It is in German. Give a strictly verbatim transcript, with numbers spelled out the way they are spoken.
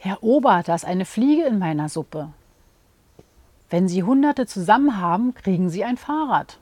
Herr Ober, da ist eine Fliege in meiner Suppe. Wenn Sie Hunderte zusammen haben, kriegen Sie ein Fahrrad.